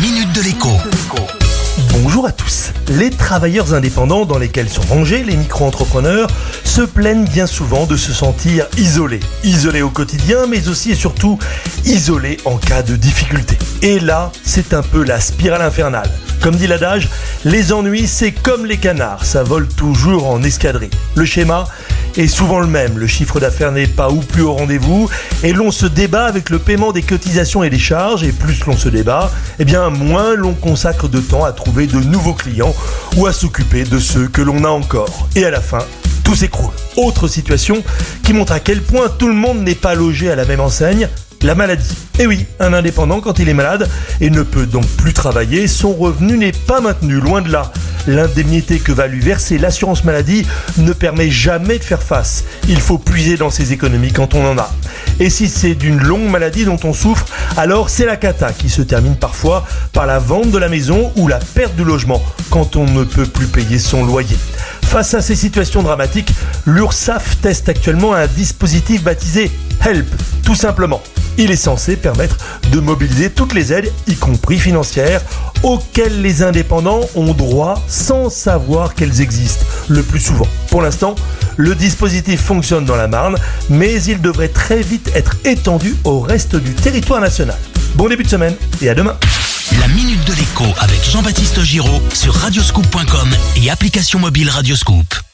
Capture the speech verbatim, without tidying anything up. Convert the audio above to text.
minute de l'écho. Bonjour à tous. Les travailleurs indépendants, dans lesquels sont rangés les micro-entrepreneurs, se plaignent bien souvent de se sentir isolés. Isolés au quotidien, mais aussi et surtout isolés en cas de difficulté. Et là, c'est un peu la spirale infernale. Comme dit l'adage, les ennuis, c'est comme les canards, ça vole toujours en escadrille. Le schéma est souvent le même, le chiffre d'affaires n'est pas ou plus au rendez-vous, et l'on se débat avec le paiement des cotisations et des charges, et plus l'on se débat, eh bien moins l'on consacre de temps à trouver de nouveaux clients ou à s'occuper de ceux que l'on a encore. Et à la fin, tout s'écroule. Autre situation qui montre à quel point tout le monde n'est pas logé à la même enseigne, la maladie. Eh oui, un indépendant quand il est malade et ne peut donc plus travailler, son revenu n'est pas maintenu, loin de là. L'indemnité que va lui verser l'assurance maladie ne permet jamais de faire face. Il faut puiser dans ses économies quand on en a. Et si c'est d'une longue maladie dont on souffre, alors c'est la cata qui se termine parfois par la vente de la maison ou la perte du logement quand on ne peut plus payer son loyer. Face à ces situations dramatiques, l'URSSAF teste actuellement un dispositif baptisé Help, tout simplement. Il est censé permettre de mobiliser toutes les aides, y compris financières, auxquelles les indépendants ont droit sans savoir qu'elles existent, le plus souvent. Pour l'instant, le dispositif fonctionne dans la Marne, mais il devrait très vite être étendu au reste du territoire national. Bon début de semaine et à demain. La Minute de l'Écho avec Jean-Baptiste Giraud sur radioscoop point com et application mobile Radioscoop.